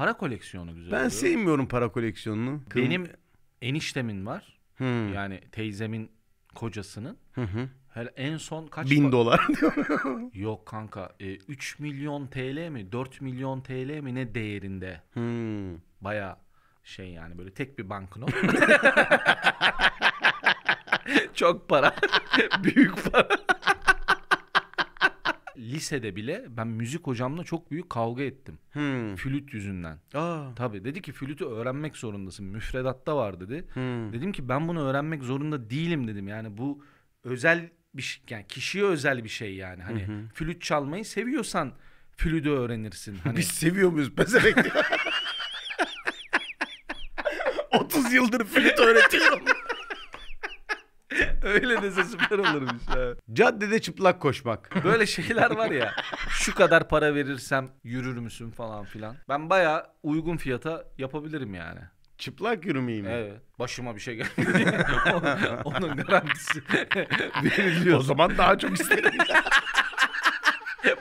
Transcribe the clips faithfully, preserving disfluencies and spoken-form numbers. Para koleksiyonu güzel. Ben sevmiyorum para koleksiyonunu. Kırm- Benim eniştemin var. Hmm. Yani teyzemin kocasının. Hı hı. Hele en son kaç... Bin para? Dolar diyor. Yok kanka. E, üç milyon T L mi? dört milyon T L mi? Ne değerinde? Hmm. Baya şey yani böyle tek bir banknot. Çok para. Büyük para. Lisede bile ben müzik hocamla çok büyük kavga ettim. Hmm. Flüt yüzünden. Aa. Tabii dedi ki flütü öğrenmek zorundasın. Müfredatta var dedi. Hmm. Dedim ki ben bunu öğrenmek zorunda değilim dedim. Yani bu özel bir şey, yani kişiye özel bir şey yani. Hani hı hı. flüt çalmayı seviyorsan flütü öğrenirsin. Hani... Biz seviyor muyuz pezevenk? otuz yıldır flüt öğretiyorum. Öyle dese süper olurmuş ha. Caddede çıplak koşmak. Böyle şeyler var ya. Şu kadar para verirsem yürür müsün falan filan. Ben bayağı uygun fiyata yapabilirim yani. Çıplak yürümeyeyim mi? Evet. Başıma bir şey geldi. Onun garantisi veriliyor. O zaman daha çok isterim.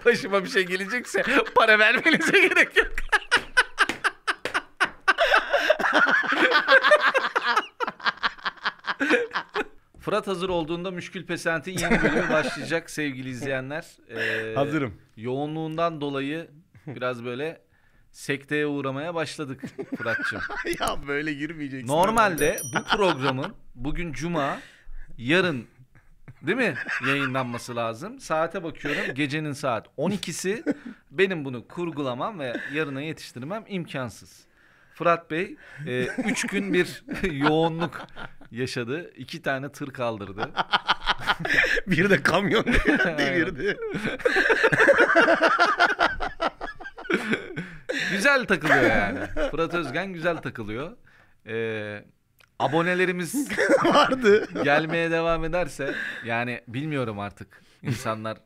Başıma bir şey gelecekse para vermenize gerek yok. Fırat hazır olduğunda Müşkülpesent'in yeni bölümü başlayacak sevgili izleyenler. Ee, Hazırım. Yoğunluğundan dolayı biraz böyle sekteye uğramaya başladık Fırat'cığım. Ya böyle girmeyeceksin. Normalde bu programın bugün cuma, yarın değil mi yayınlanması lazım. Saate bakıyorum gecenin saat on ikisi. Benim bunu kurgulamam ve yarına yetiştirmem imkansız. Fırat Bey üç e, gün bir yoğunluk yaşadı. iki tane tır kaldırdı. Bir de kamyon devirdi. Güzel takılıyor yani. Fırat Özgen güzel takılıyor. Ee, abonelerimiz vardı. Gelmeye devam ederse yani bilmiyorum artık insanlar.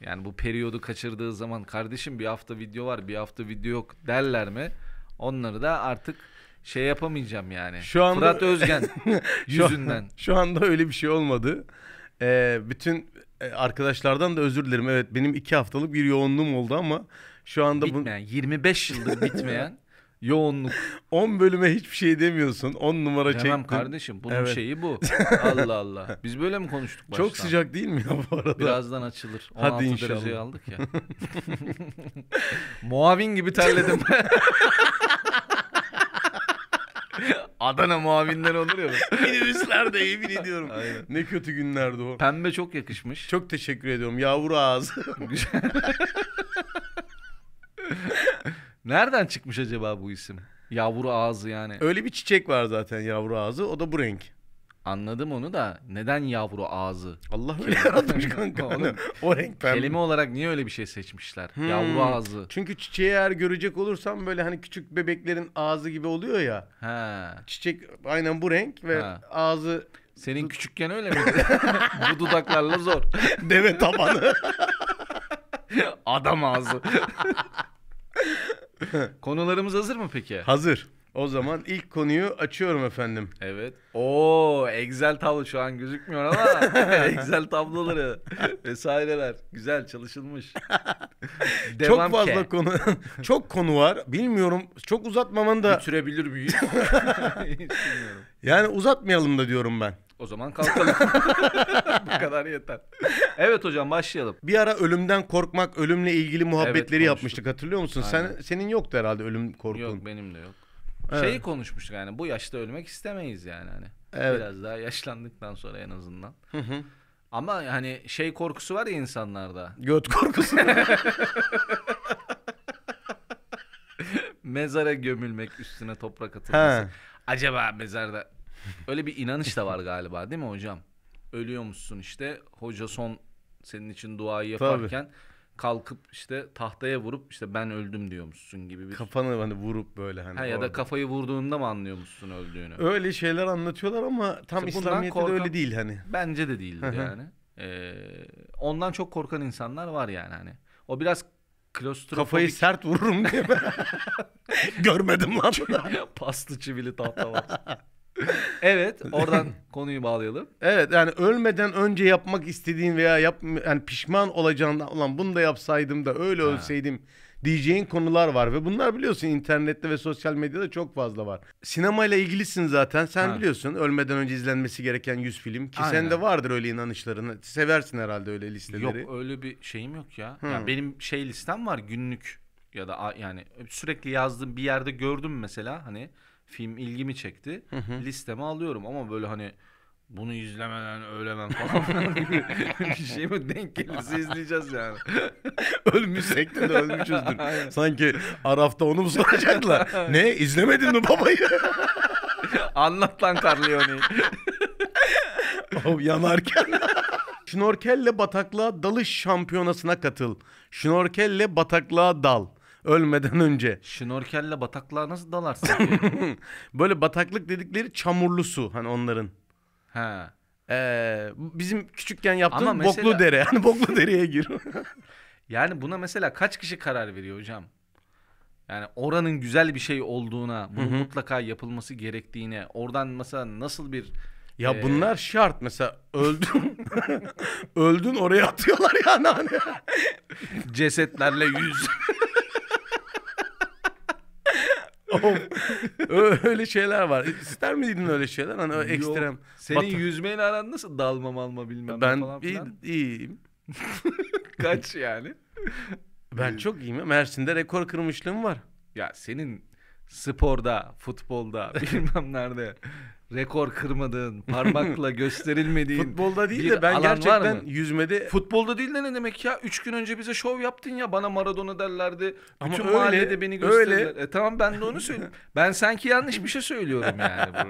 Yani bu periyodu kaçırdığı zaman kardeşim bir hafta video var bir hafta video yok derler mi? Onları da artık şey yapamayacağım yani. Şu anda, Fırat Özgen yüzünden. Şu, şu anda öyle bir şey olmadı. Ee, bütün arkadaşlardan da özür dilerim. Evet benim iki haftalık bir yoğunluğum oldu ama şu anda... Bitmeyen, bu... yirmi beş yıldır bitmeyen yoğunluk. on bölüme hiçbir şey demiyorsun. on numara demem çektin. Demem kardeşim. Bunun evet. şeyi bu. Allah Allah. Biz böyle mi konuştuk baştan? Çok sıcak değil mi ya bu arada? Birazdan açılır. Hadi inşallah. on altı dereceyi aldık ya. Muavin gibi terledim. Adana muavinleri olur ya. Minibüslerde yemin ediyorum. Aynen. Ne kötü günlerdi o. Pembe çok yakışmış. Çok teşekkür ediyorum. Yavru ağzı. Güzel. Nereden çıkmış acaba bu isim? Yavru ağzı yani. Öyle bir çiçek var zaten yavru ağzı. O da bu renk. Anladım onu da. Neden yavru ağzı? Allah öyle yaratmış kanka. Oğlum, o renk pembe. Kelime olarak niye öyle bir şey seçmişler? Hmm. Yavru ağzı. Çünkü çiçeği eğer görecek olursam böyle hani küçük bebeklerin ağzı gibi oluyor ya. He. Çiçek aynen bu renk ve ha. ağzı. Senin küçükken öyle miydi? Bu dudaklarla zor. Deve tabanı. Adam ağzı. Konularımız hazır mı peki? Hazır. O zaman ilk konuyu açıyorum efendim. Evet. Oo, Excel tablo şu an gözükmüyor ama Excel tabloları vesaireler güzel çalışılmış. Devam çok fazla ke. konu. Çok konu var. Bilmiyorum. Çok uzatmaman da bitirebilir miyiz? Yani uzatmayalım da diyorum ben. O zaman kalkalım. Bu kadar yeter. Evet hocam başlayalım. Bir ara ölümden korkmak, ölümle ilgili muhabbetleri evet, yapmıştık hatırlıyor musun? Aynen. Sen senin yoktu herhalde ölüm korkun. Yok benim de yok. Evet. Şeyi konuşmuştuk yani bu yaşta ölmek istemeyiz yani hani. Evet. Biraz daha yaşlandıktan sonra en azından. Hı hı. Ama hani şey korkusu var ya insanlarda. Göt korkusu. Mezara gömülmek, üstüne toprak atılması. He. Acaba mezarda öyle bir inanış da var galiba değil mi hocam? Ölüyormuşsun işte hoca son senin için duayı yaparken tabii. kalkıp işte tahtaya vurup işte ben öldüm diyormuşsun gibi bir kafanı hani vurup böyle hani ha, ya da kafayı vurduğunda mı anlıyormuşsun öldüğünü? Öyle şeyler anlatıyorlar ama tam işte İslamiyet'te korkan, de öyle değil hani. Bence de değildir yani. Ee, ondan çok korkan insanlar var yani hani. O biraz klostrofobik. Kafayı sert vururum diye ben. Görmedim lan. Paslı çivili tahta var. Evet, oradan konuyu bağlayalım. Evet, yani ölmeden önce yapmak istediğin veya yap, yani pişman olacağından olan bunu da yapsaydım da öyle ha. ölseydim diyeceğin konular var ve bunlar biliyorsun internette ve sosyal medyada çok fazla var. Sinemayla ilgilisin zaten. Sen ha. biliyorsun ölmeden önce izlenmesi gereken yüz film ki Aynen. sende vardır öyle inanışların. Seversin herhalde öyle listeleri. Yok öyle bir şeyim yok ya. Hmm. Yani benim şey listem var günlük ya da yani sürekli yazdığım bir yerde gördüm mesela hani film ilgimi çekti. Hı hı. Listeme alıyorum ama böyle hani bunu izlemeden ölemem falan bir şey mi denk gelirse izleyeceğiz yani. Ölmüşsek de, de ölmüşüzdür. Sanki Araf'ta onu mu soracaklar? Ne izlemedin mi babayı? Anlat lan Carleone'yi. O yanarken. Şnorkelle bataklığa dalış şampiyonasına katıl. Şnorkelle bataklığa dal. Ölmeden önce. Şnorkelle bataklığa nasıl dalarsın? Böyle bataklık dedikleri çamurlu su hani onların. Ha. Ee, bizim küçükken yaptığımız mesela... boklu dere. Yani boklu dereye gir. Yani buna mesela kaç kişi karar veriyor hocam? Yani oranın güzel bir şey olduğuna, bunun Hı-hı. mutlaka yapılması gerektiğine, oradan mesela nasıl bir Ya ee... bunlar şart mesela öldün öldün oraya atıyorlar yani hani. Cesetlerle yüz. Öyle şeyler var. İster miydin öyle şeyler? Hani Yok. ekstrem. Senin Batı. yüzmeyle aran nasıl? Dalmam alma bilmem ben falan filan. Ben iyiyim. Kaç yani? Ben çok iyiyim. Mersin'de rekor kırmışlığım var. Ya senin sporda, futbolda, bilmem nerede rekor kırmadığın, parmakla gösterilmediğin futbolda değil de ben gerçekten yüzmede... Futbolda değil de ne demek ya? Üç gün önce bize şov yaptın ya. Bana Maradona derlerdi. Ama bütün öyle, mahallede beni gösterirler. E, tamam ben de onu söyleyeyim. Ben sanki yanlış bir şey söylüyorum yani burada.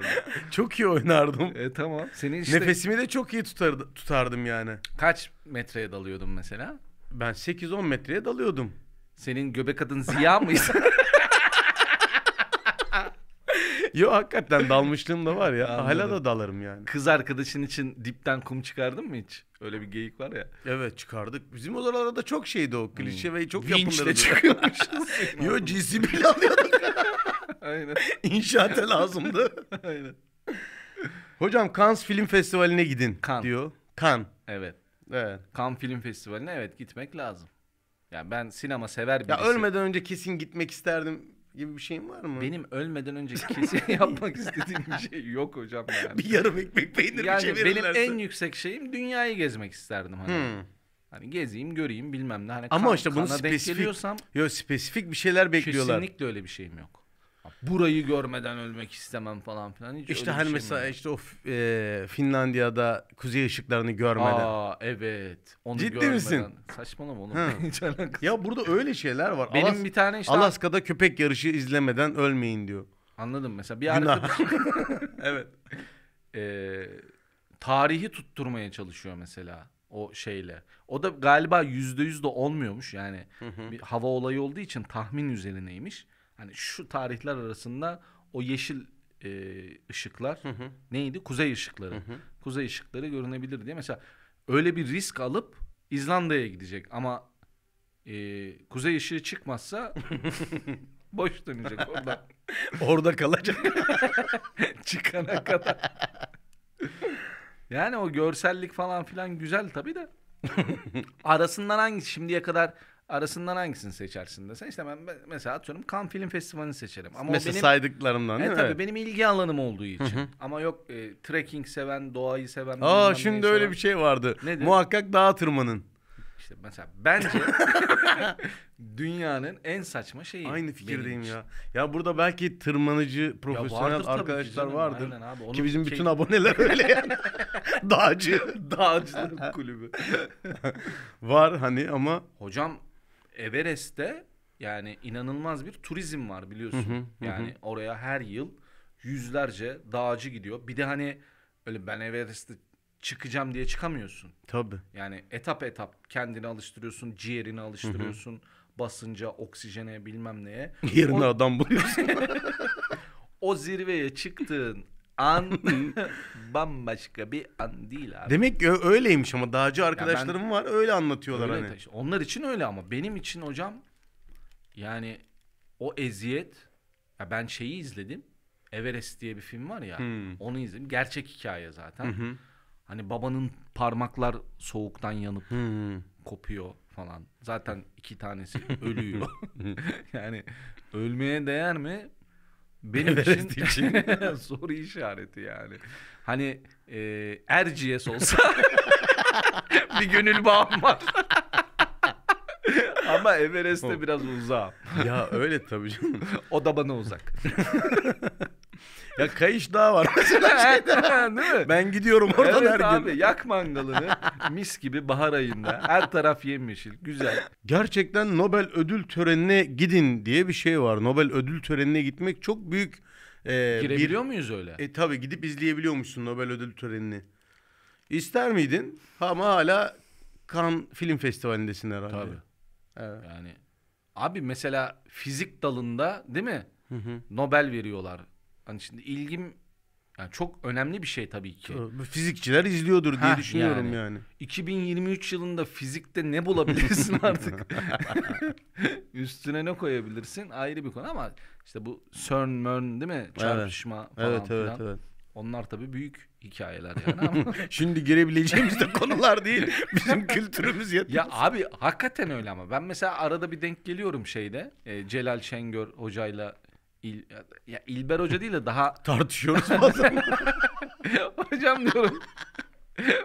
Çok iyi oynardım. E tamam. Senin işte... Nefesimi de çok iyi tutardı, tutardım yani. Kaç metreye dalıyordun mesela? Ben sekiz on metreye dalıyordum. Senin göbek adın Ziya mıydı? Yo hakikaten dalmışlığım da var ya. Anladım. Hala da dalarım yani. Kız arkadaşın için dipten kum çıkardın mı hiç? Öyle bir geyik var ya. Evet çıkardık. Bizim oralarda çok şeydi o klişe hmm. ve çok yapımları. Vinçle çıkıyormuşuz. Yo C C B'yle alıyorduk. Aynen. İnşaata lazımdı. Aynen. Hocam Cannes Film Festivali'ne gidin Cannes. diyor. Cannes. Evet. Evet. Cannes Film Festivali'ne evet gitmek lazım. Yani ben sinema sever birisi. Ya ölmeden önce kesin gitmek isterdim. Gibi bir şeyim var mı? Benim ölmeden önce kesin yapmak istediğim bir şey yok hocam yani. Bir yarım ekmek peyniri yani çevirirlerse. Benim en yüksek şeyim dünyayı gezmek isterdim hani. Hmm. Hani gezeyim, göreyim, bilmem ne. Hani Ama kan, işte bunu spesifik. Yok spesifik bir şeyler bekliyorlar. Kesinlikle öyle bir şeyim yok. Burayı görmeden ölmek istemem falan filan. Hiç işte hani mesela yok. işte o e, Finlandiya'da kuzey ışıklarını görmeden. Aa evet. Onu Ciddi görmeden. misin? Saçmalama oğlum. Ya burada öyle şeyler var. Benim Alas bir tane işte. Alaska'da köpek yarışı izlemeden ölmeyin diyor. Anladım mesela. Bir arkadaşım. evet. Ee, tarihi tutturmaya çalışıyor mesela. O şeyle. O da galiba yüzde yüz de olmuyormuş yani. Hı hı. Bir hava olayı olduğu için tahmin üzerineymiş. Hani şu tarihler arasında o yeşil e, ışıklar hı hı. neydi? Kuzey ışıkları. Hı hı. Kuzey ışıkları görünebilir diye. Mesela öyle bir risk alıp İzlanda'ya gidecek ama e, kuzey ışığı çıkmazsa boş dönecek orada. Orada kalacak. Çıkana kadar. Yani o görsellik falan filan güzel tabii de. Arasından hangisi şimdiye kadar... Arasından hangisini seçersin desen işte ben mesela atıyorum Cannes Film Festivali'ni seçerim. Ama mesela benim, saydıklarımdan e, değil tabii mi? Benim ilgi alanım olduğu için. Hı hı. Ama yok e, trekking seven, doğayı seven. Aa şimdi öyle seven. bir şey vardı. Nedir? Muhakkak dağa tırmanın. İşte mesela bence dünyanın en saçma şeyi. Aynı fikirdeyim ya. Ya burada belki tırmanıcı profesyonel arkadaşlar vardır. Abi, ki bizim şey... bütün aboneler öyle yani. Dağcı. Dağcıların kulübü. Var hani ama. Hocam. Everest'te yani inanılmaz bir turizm var biliyorsun. Hı hı, yani hı. oraya her yıl yüzlerce dağcı gidiyor. Bir de hani öyle ben Everest'te çıkacağım diye çıkamıyorsun. Tabii. Yani etap etap kendini alıştırıyorsun, ciğerini alıştırıyorsun. Hı hı. Basınca, oksijene bilmem neye. Yerine o... adam buluyorsun. O zirveye çıktığın an bambaşka bir an değil abi. Demek ki öyleymiş ama dağcı arkadaşlarım ben, var öyle anlatıyorlar öyle hani. Onlar için öyle ama benim için hocam yani o eziyet ya ben şeyi izledim. Everest diye bir film var ya hmm. onu izledim. Gerçek hikaye zaten. Hı hı. Hani babanın parmaklar soğuktan yanıp hmm. kopuyor falan. Zaten iki tanesi ölüyor. Yani ölmeye değer mi? Benim Everest için, için. Soru işareti yani. Hani e, Erciyes olsa bir gönül bağım var. Ama Everest'te biraz uzak. Ya öyle tabii canım. O da bana uzak. Ya Kayış Dağı var mesela. Değil mi? Ben gidiyorum oradan evet her gün. Abi yak mangalını mis gibi bahar ayında. Her taraf yemyeşil. Güzel. Gerçekten Nobel Ödül Töreni'ne gidin diye bir şey var. Nobel Ödül Töreni'ne gitmek çok büyük. E, Girebiliyor bir... muyuz öyle? E tabii gidip izleyebiliyormuşsun Nobel Ödül Töreni'ni. İster miydin? Ama hala Cannes Film Festivali'ndesin herhalde. Tabii. Evet. Yani abi mesela fizik dalında değil mi? Hı hı. Nobel veriyorlar. Hani şimdi ilgim yani çok önemli bir şey tabii ki. Fizikçiler izliyordur diye Heh, düşünüyorum yani. yani. iki bin yirmi üç yılında fizikte ne bulabilirsin artık? Üstüne ne koyabilirsin? Ayrı bir konu ama işte bu CERN, MERN değil mi? Çarpışma evet. falan evet, filan. Evet, evet. Onlar tabii büyük hikayeler yani ama. Şimdi girebileceğimiz de konular değil. Bizim kültürümüz yetmez. Ya abi hakikaten öyle ama. Ben mesela arada bir denk geliyorum şeyde. E, Celal Şengör hocayla. İl, ya İlber Hoca değil de daha... Tartışıyoruz bazen. Hocam diyorum.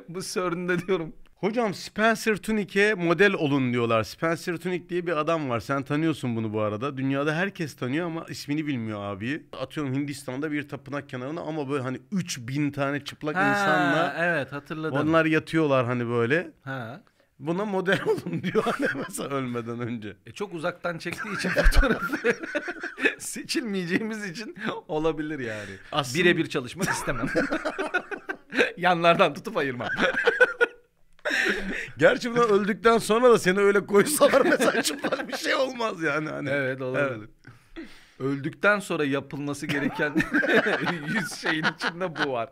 Bu CERN'de diyorum. Hocam Spencer Tunick'e model olun diyorlar. Spencer Tunick diye bir adam var. Sen tanıyorsun bunu bu arada. Dünyada herkes tanıyor ama ismini bilmiyor abi. Atıyorum Hindistan'da bir tapınak kenarına ama böyle hani üç bin tane çıplak ha, insanla... Evet hatırladım. Onlar yatıyorlar hani böyle. Ha. Buna model olun diyor hani mesela ölmeden önce. E çok uzaktan çektiği için fotoğrafı seçilmeyeceğimiz için olabilir yani. Aslında... Birebir çalışmak istemem. Yanlardan tutup ayırmam. Gerçi buna öldükten sonra da seni öyle koysalar mesela çıplak bir şey olmaz yani. Hani. Evet olabilir. Evet. Öldükten sonra yapılması gereken yüz şeyin içinde bu var.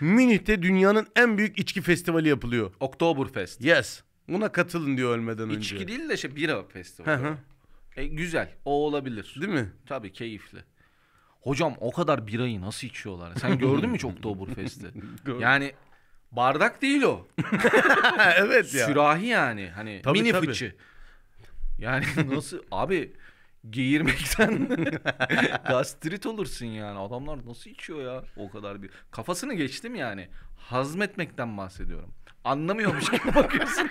Münih'te dünyanın en büyük içki festivali yapılıyor. Oktoberfest. Yes. Buna katılın diyor ölmeden önce. İçki değil de şey bira festivali. E, güzel. O olabilir. Değil mi? Tabii keyifli. Hocam o kadar birayı nasıl içiyorlar? Sen gördün mü hiç Oktoberfest'i? Yani bardak değil o. Evet ya. Sürahi yani. Hani tabii, mini tabii. Fıçı. Yani nasıl? Abi... Geğirmekten gastrit olursun yani. Adamlar nasıl içiyor ya o kadar bir. Kafasını geçtim yani. Hazmetmekten bahsediyorum. Anlamıyormuş gibi bakıyorsun.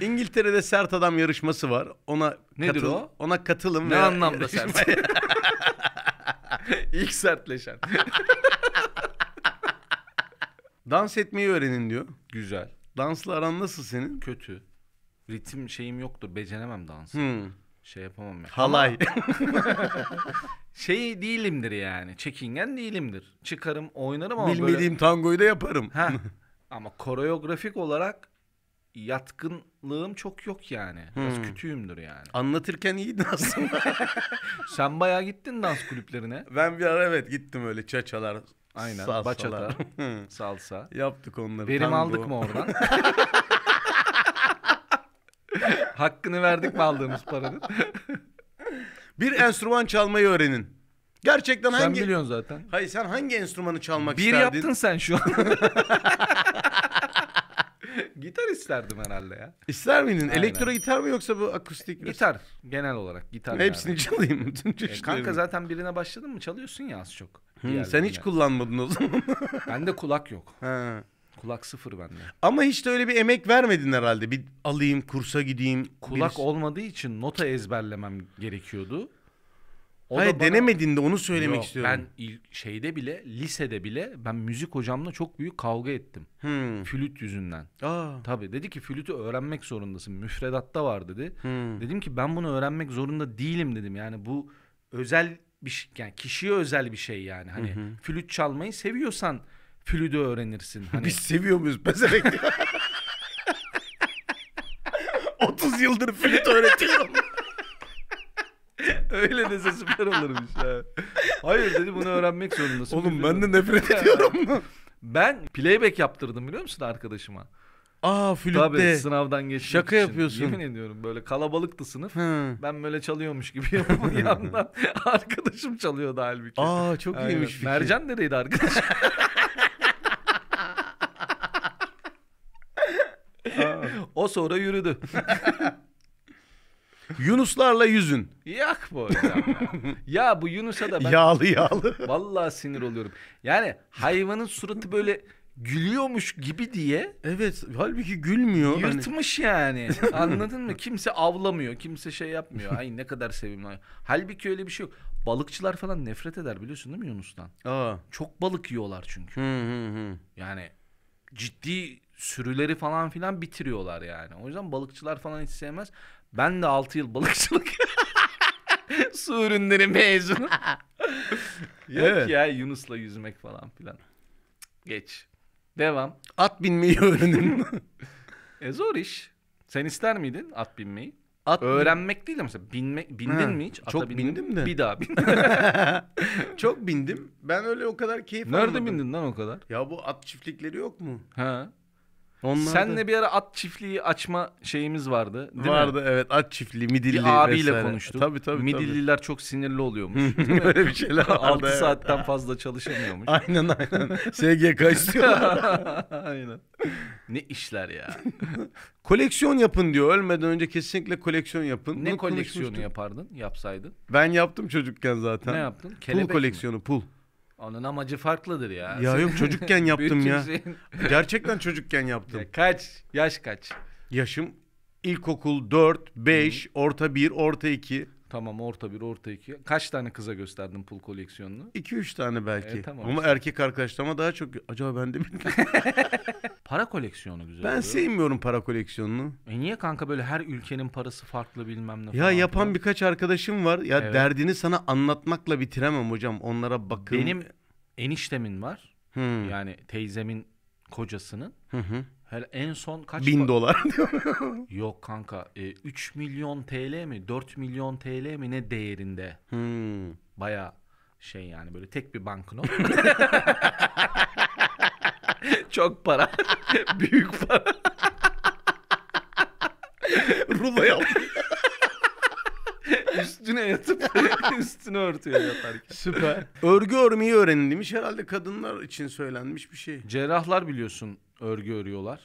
İngiltere'de sert adam yarışması var. Ona nedir katıl, o? Ona katılım. Ne anlamda sert? İlk sertleşen. Dans etmeyi öğrenin diyor. Güzel. Dansla aran nasıl senin? Kötü. Ritim şeyim yoktur. Beceremem dansı. Hmm. Şey yapamam. Yani. Halay. Şey değilimdir yani. Çekingen değilimdir. Çıkarım oynarım ama bilmediğim böyle. Bilmediğim tangoyu da yaparım. Heh. Ama koreografik olarak yatkınlığım çok yok yani. Biraz hmm. kütüğümdür yani. Anlatırken iyiydin aslında. Sen bayağı gittin dans kulüplerine. Ben bir ara evet gittim öyle çaçalar. Aynen. Salsalar. Bachata. Salsa. Yaptık onları. Verim tango. Aldık mı oradan? Hakkını verdik mi aldığımız paranın? Bir enstrüman çalmayı öğrenin. Gerçekten sen hangi... Sen biliyorsun zaten. Hayır sen hangi enstrümanı çalmak bir isterdin? Bir yaptın sen şu an. Gitar isterdim herhalde ya. İster miydin? Aynen. Elektro gitar mı yoksa bu akustik? Gitar. Genel olarak gitar. Hepsini yani. Çalayım. Bütün e, kanka zaten birine başladın mı çalıyorsun ya az çok. Hmm, sen hiç yani. Kullanmadın o zaman. Bende kulak yok. Ha. Kulak sıfır bende. Ama hiç de öyle bir emek vermedin herhalde. Bir alayım, kursa gideyim. Kulak birisi... olmadığı için nota ezberlemem gerekiyordu. O hayır, da bana... denemedin de onu söylemek yok, istiyorum. Ben şeyde bile, lisede bile ben müzik hocamla çok büyük kavga ettim. Hmm. Flüt yüzünden. Aa. Tabii dedi ki flütü öğrenmek zorundasın. Müfredatta var dedi. Hmm. Dedim ki ben bunu öğrenmek zorunda değilim dedim. Yani bu özel bir şey, yani kişiye özel bir şey yani. Hani hı hı. Flüt çalmayı seviyorsan flütü öğrenirsin. Hani... Biz seviyor muyuz pezevenk? otuz yıldır flüt öğretiyorum. Öyle dese süper olurmuş ha. Hayır dedi bunu öğrenmek zorundasın. Oğlum ben de nefret ediyorum. Ben playback yaptırdım biliyor musun arkadaşıma? Aa flütte. Tabii sınavdan geçmek şaka için. Yapıyorsun. Yemin ediyorum böyle kalabalıktı sınıf. Hı. Ben böyle çalıyormuş gibi yapıp yandan arkadaşım çalıyordu halbuki. Aa çok aynen. iyiymiş fikir. Mercan nereydi arkadaşım? sonra yürüdü. Yunuslarla yüzün. Yak bu ya. Ya bu Yunus'a da ben... Yağlı yağlı. Vallahi sinir oluyorum. Yani hayvanın suratı böyle gülüyormuş gibi diye. Evet, halbuki gülmüyor. Yırtmış hani... yani. Anladın mı? Kimse avlamıyor. Kimse şey yapmıyor. Ay ne kadar sevimli. Halbuki öyle bir şey yok. Balıkçılar falan nefret eder, biliyorsun değil mi Yunus'tan? Aa. Çok balık yiyorlar çünkü. Hı hı hı. Yani ciddi sürüleri falan filan bitiriyorlar yani. O yüzden balıkçılar falan hiç sevmez. Ben de altı yıl balıkçılık su ürünleri mezunu. Yok evet. Ya Yunus'la yüzmek falan filan. Geç. Devam. At binmeyi öğrenin. E zor iş. Sen ister miydin at binmeyi? At öğrenmek bin... değil de mesela binmek, bindin ha, mi hiç? Ata çok bindim, bindim de. Bir daha bindim. Çok bindim. Ben öyle o kadar keyif nerede almadım. Nerede bindin lan o kadar? Ya bu at çiftlikleri yok mu? Ha. Onlar senle da... bir ara at çiftliği açma şeyimiz vardı. Değil vardı mi? Evet, at çiftliği, Midilli vesaire. Bir abiyle vesaire konuştuk. Tabii, tabii, Midilliler tabii. Çok sinirli oluyormuş. Öyle bir şeyler vardı. altı evet. Saatten fazla çalışamıyormuş. Aynen aynen. S G K istiyorlar. Aynen. Ne işler ya. Koleksiyon yapın diyor. Ölmeden önce kesinlikle koleksiyon yapın. Ne bunu koleksiyonu yapardın yapsaydın? Ben yaptım çocukken zaten. Ne yaptın? Kelebek pul koleksiyonu mi? Pul. Onun amacı farklıdır ya. Ya yok çocukken yaptım ya. Şeyin... Gerçekten çocukken yaptım. Ya kaç? Yaş kaç? Yaşım ilkokul dört, beş, hmm. orta bir, orta iki. Tamam orta bir, orta iki. Kaç tane kıza gösterdin pul koleksiyonunu? iki üç tane belki. E, tamam. Ama erkek arkadaşlarıma daha çok... Acaba ben de bilmiyorum. Para koleksiyonu güzel. Ben sevmiyorum para koleksiyonunu. E niye kanka, böyle her ülkenin parası farklı bilmem ne ya falan. Ya yapan falan. Birkaç arkadaşım var. Ya evet. Derdini sana anlatmakla bitiremem hocam. Onlara bakın. Benim eniştemin var. Hmm. Yani teyzemin kocasının. Hı hı. Her en son kaç bin para? Dolar diyor. Yok kanka e, üç milyon T L mi dört milyon T L mi ne değerinde. Hmm. Baya şey yani böyle tek bir banknot. Çok para. Büyük para. Rulo yaptı. Üstüne yatıp üstüne örtüyor yaparken. Süper. Örgü örmeyi öğrenilmiş herhalde, kadınlar için söylenmiş bir şey. Cerrahlar biliyorsun örgü örüyorlar.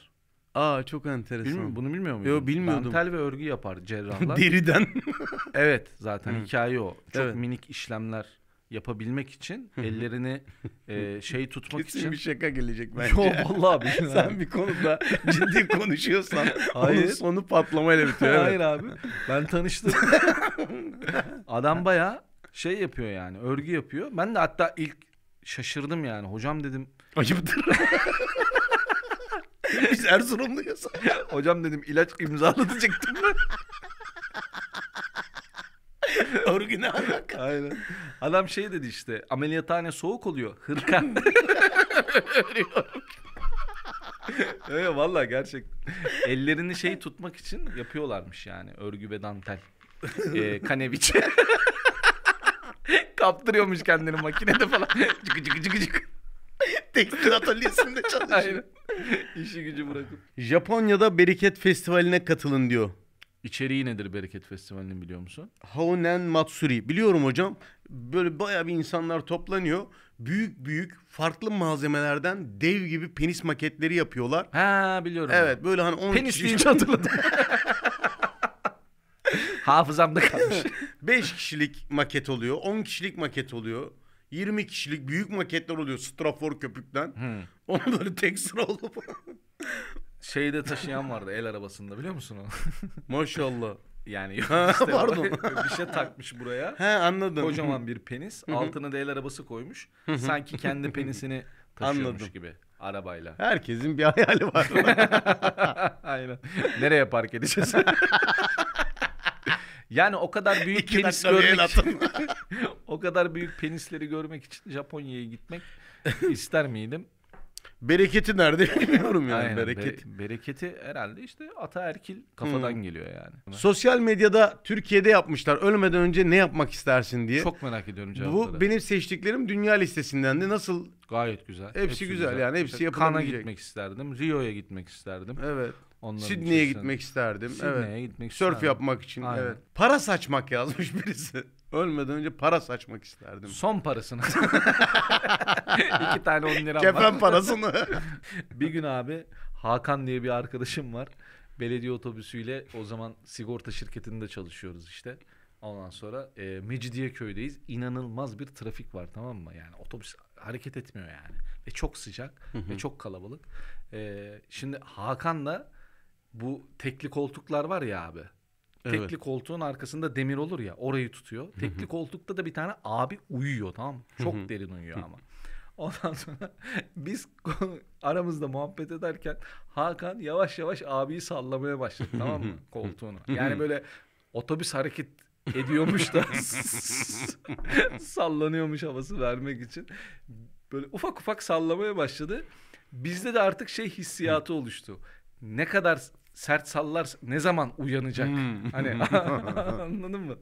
Aa çok enteresan. Bilmiyorum, bunu bilmiyor muydun? Yok bilmiyordum. Dantel ve örgü yapar cerrahlar. Deriden. Evet zaten hı. Hikaye o. Çok evet. Minik işlemler yapabilmek için ellerini e, şey tutmak kesin için. Bir şaka gelecek bence. Yok vallahi bir şey. Sen bir konuda ciddi konuşuyorsan hayır. Onun sonu patlamayla bitiyor. Evet. Hayır abi ben tanıştım. Adam bayağı şey yapıyor yani, örgü yapıyor. Ben de hatta ilk şaşırdım yani, hocam dedim. Ayıptır. Biz Erzurumluyuz. Hocam dedim ilaç imzalatacaktım ben. Örgü ne alaka? Aynen. Adam şey dedi işte, ameliyathane soğuk oluyor. Hırka. Örüyorum. Evet valla gerçekten. Ellerini şey tutmak için yapıyorlarmış yani. Örgü ve dantel. Ee, Kaneviç. Kaptırıyormuş kendini makinede falan. Cıkı cıkı cıkı cıkı. Tekstil atölyesinde çalışıyor. Aynen. İşi gücü bırakıp. Japonya'da Beriket Festivali'ne katılın diyor. İçeriği nedir Beriket Festivali'nin biliyor musun? Hounen Matsuri. Biliyorum hocam. Böyle bayağı bir insanlar toplanıyor. Büyük büyük farklı malzemelerden dev gibi penis maketleri yapıyorlar. Ha biliyorum. Evet böyle hani on penis kişi... Penis deyince hatırladım. Hafızamda kalmış. beş kişilik maket oluyor. on kişilik maket oluyor. yirmi kişilik büyük maketler oluyor. Strafor köpükten. Hmm. Onu böyle tek sıra olup... Şeyde taşıyan vardı el arabasında, biliyor musun onu? Maşallah. Yani ha, işte pardon. Bir şey takmış buraya. He anladım. Kocaman bir penis. Altına da el arabası koymuş. Sanki kendi penisini taşıyormuş anladım. Gibi arabayla. Herkesin bir hayali var. Aynen. Nereye park edeceğiz? Yani o kadar büyük penis görmek için, o kadar büyük penisleri görmek için Japonya'ya gitmek ister miydim? Bereketi nerede bilmiyorum yani. Aynen, bereket. Be- bereketi herhalde işte ataerkil kafadan hmm. geliyor yani. Sosyal medyada Türkiye'de yapmışlar. Ölmeden önce ne yapmak istersin diye. Çok merak ediyorum cevapları. Bu benim seçtiklerim dünya listesindendi. Nasıl? Gayet güzel. Hepsi, hepsi güzel. Güzel yani, hepsi yapılabilecek. Kana gitmek isterdim. Rio'ya gitmek isterdim. Evet. Sydney'e gitmek isterdim. Sydney'e evet. gitmek isterdim. Surf yapmak için. Aynen. Evet. Para saçmak yazmış birisi. Ölmeden önce para saçmak isterdim. Son parasını. İki tane on liram var. Kefen parasını. Bir gün abi Hakan diye bir arkadaşım var. belediye otobüsüyle, o zaman sigorta şirketinde çalışıyoruz işte. Ondan sonra e, Mecidiyeköy'deyiz. İnanılmaz bir trafik var, tamam mı? Yani otobüs hareket etmiyor yani. Ve çok sıcak, hı hı, ve çok kalabalık. E, şimdi Hakan'la bu tekli koltuklar var ya abi. Evet. Tekli koltuğun arkasında demir olur ya, orayı tutuyor. Tekli, hı hı, koltukta da bir tane abi uyuyor, tamam mı? Çok, hı hı, derin uyuyor ama. Ondan sonra biz aramızda muhabbet ederken Hakan yavaş yavaş abiyi sallamaya başladı, tamam mı? Koltuğunu. Yani böyle otobüs hareket ediyormuş da sallanıyormuş havası vermek için. Böyle ufak ufak sallamaya başladı. Bizde de artık şey hissiyatı oluştu. Ne kadar sert sallar, ne zaman uyanacak? Hmm. Hani anladın mı?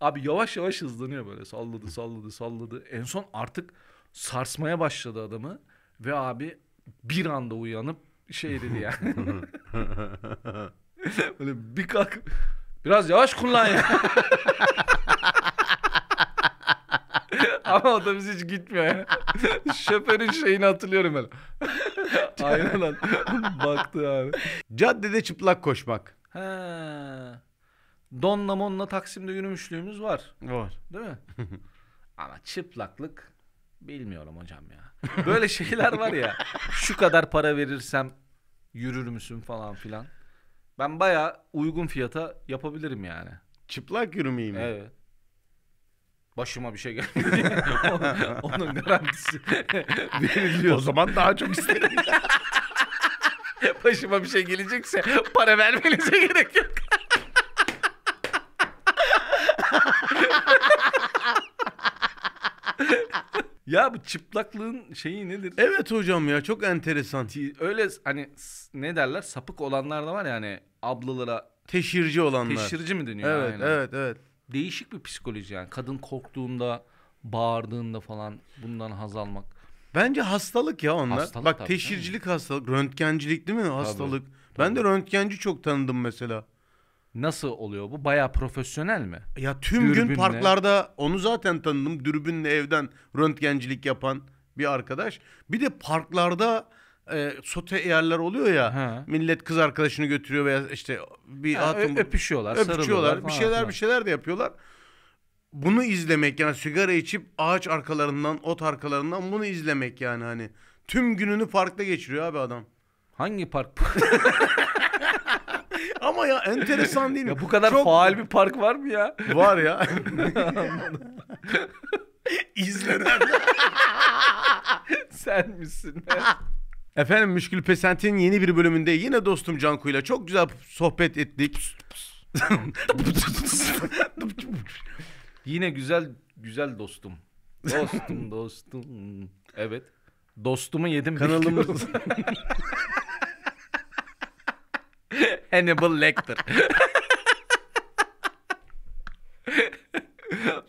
Abi yavaş yavaş hızlanıyor böyle. Salladı, salladı, salladı. En son artık sarsmaya başladı adamı. Ve abi bir anda uyanıp şey dedi yani. Böyle bir kalk. Biraz yavaş kullan ya. Ama otobüs hiç gitmiyor ya. Şoförün şeyini hatırlıyorum ben. Aynen lan. Baktı abi. Caddede çıplak koşmak. He. Donla monla Taksim'de yürümüşlüğümüz var. Var. Değil mi? Ama çıplaklık bilmiyorum hocam ya. Böyle şeyler var ya. Şu kadar para verirsem yürür müsün falan filan. Ben bayağı uygun fiyata yapabilirim yani. Çıplak yürümeyi mi? Evet. Başıma bir şey geldi. Onun garantisi veriliyor. O zaman daha çok isterim. Başıma bir şey gelecekse para vermenize gerek yok. Ya bu çıplaklığın şeyi nedir? Evet hocam ya, çok enteresan. Öyle hani ne derler, sapık olanlar da var ya hani, ablalara teşhirci olanlar. Teşhirci mi deniyor? Evet aynen. Evet evet. Değişik bir psikoloji yani. Kadın korktuğunda, bağırdığında falan bundan haz almak. Bence hastalık ya onlar. Hastalık. Bak tabii, teşhircilik hastalık, röntgencilik değil mi hastalık? Tabii, tabii. Ben de röntgenci çok tanıdım mesela. Nasıl oluyor bu? Bayağı profesyonel mi? Ya tüm dürbünle gün parklarda, onu zaten tanıdım. Dürbünle evden röntgencilik yapan bir arkadaş. Bir de parklarda e, sote yerler oluyor ya. Ha. Millet kız arkadaşını götürüyor veya işte bir ha, hatun, öpüşüyorlar, öpüşüyorlar, bir şeyler falan, bir şeyler de yapıyorlar. Bunu izlemek yani, sigara içip ağaç arkalarından, ot arkalarından bunu izlemek yani hani. Tüm gününü parkta geçiriyor abi adam. Hangi park? Ama ya enteresan değil mi? Ya bu kadar çok faal bir park var mı ya? Var ya. İzlenen. Sen misin? Efendim Müşkülpesent'in yeni bir bölümünde yine dostum Canku'yla çok güzel sohbet ettik. Yine güzel güzel dostum. Dostum dostum. Evet. Dostumu yedim. Kanalımız. Hannibal Lecter.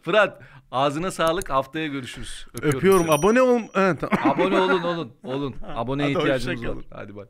Fırat, ağzına sağlık, haftaya görüşürüz. Öpüyorum. Öpüyorum. Abone olun. Evet, tamam. Abone olun olun olun. Aboneye ihtiyacınız var. Hadi bay.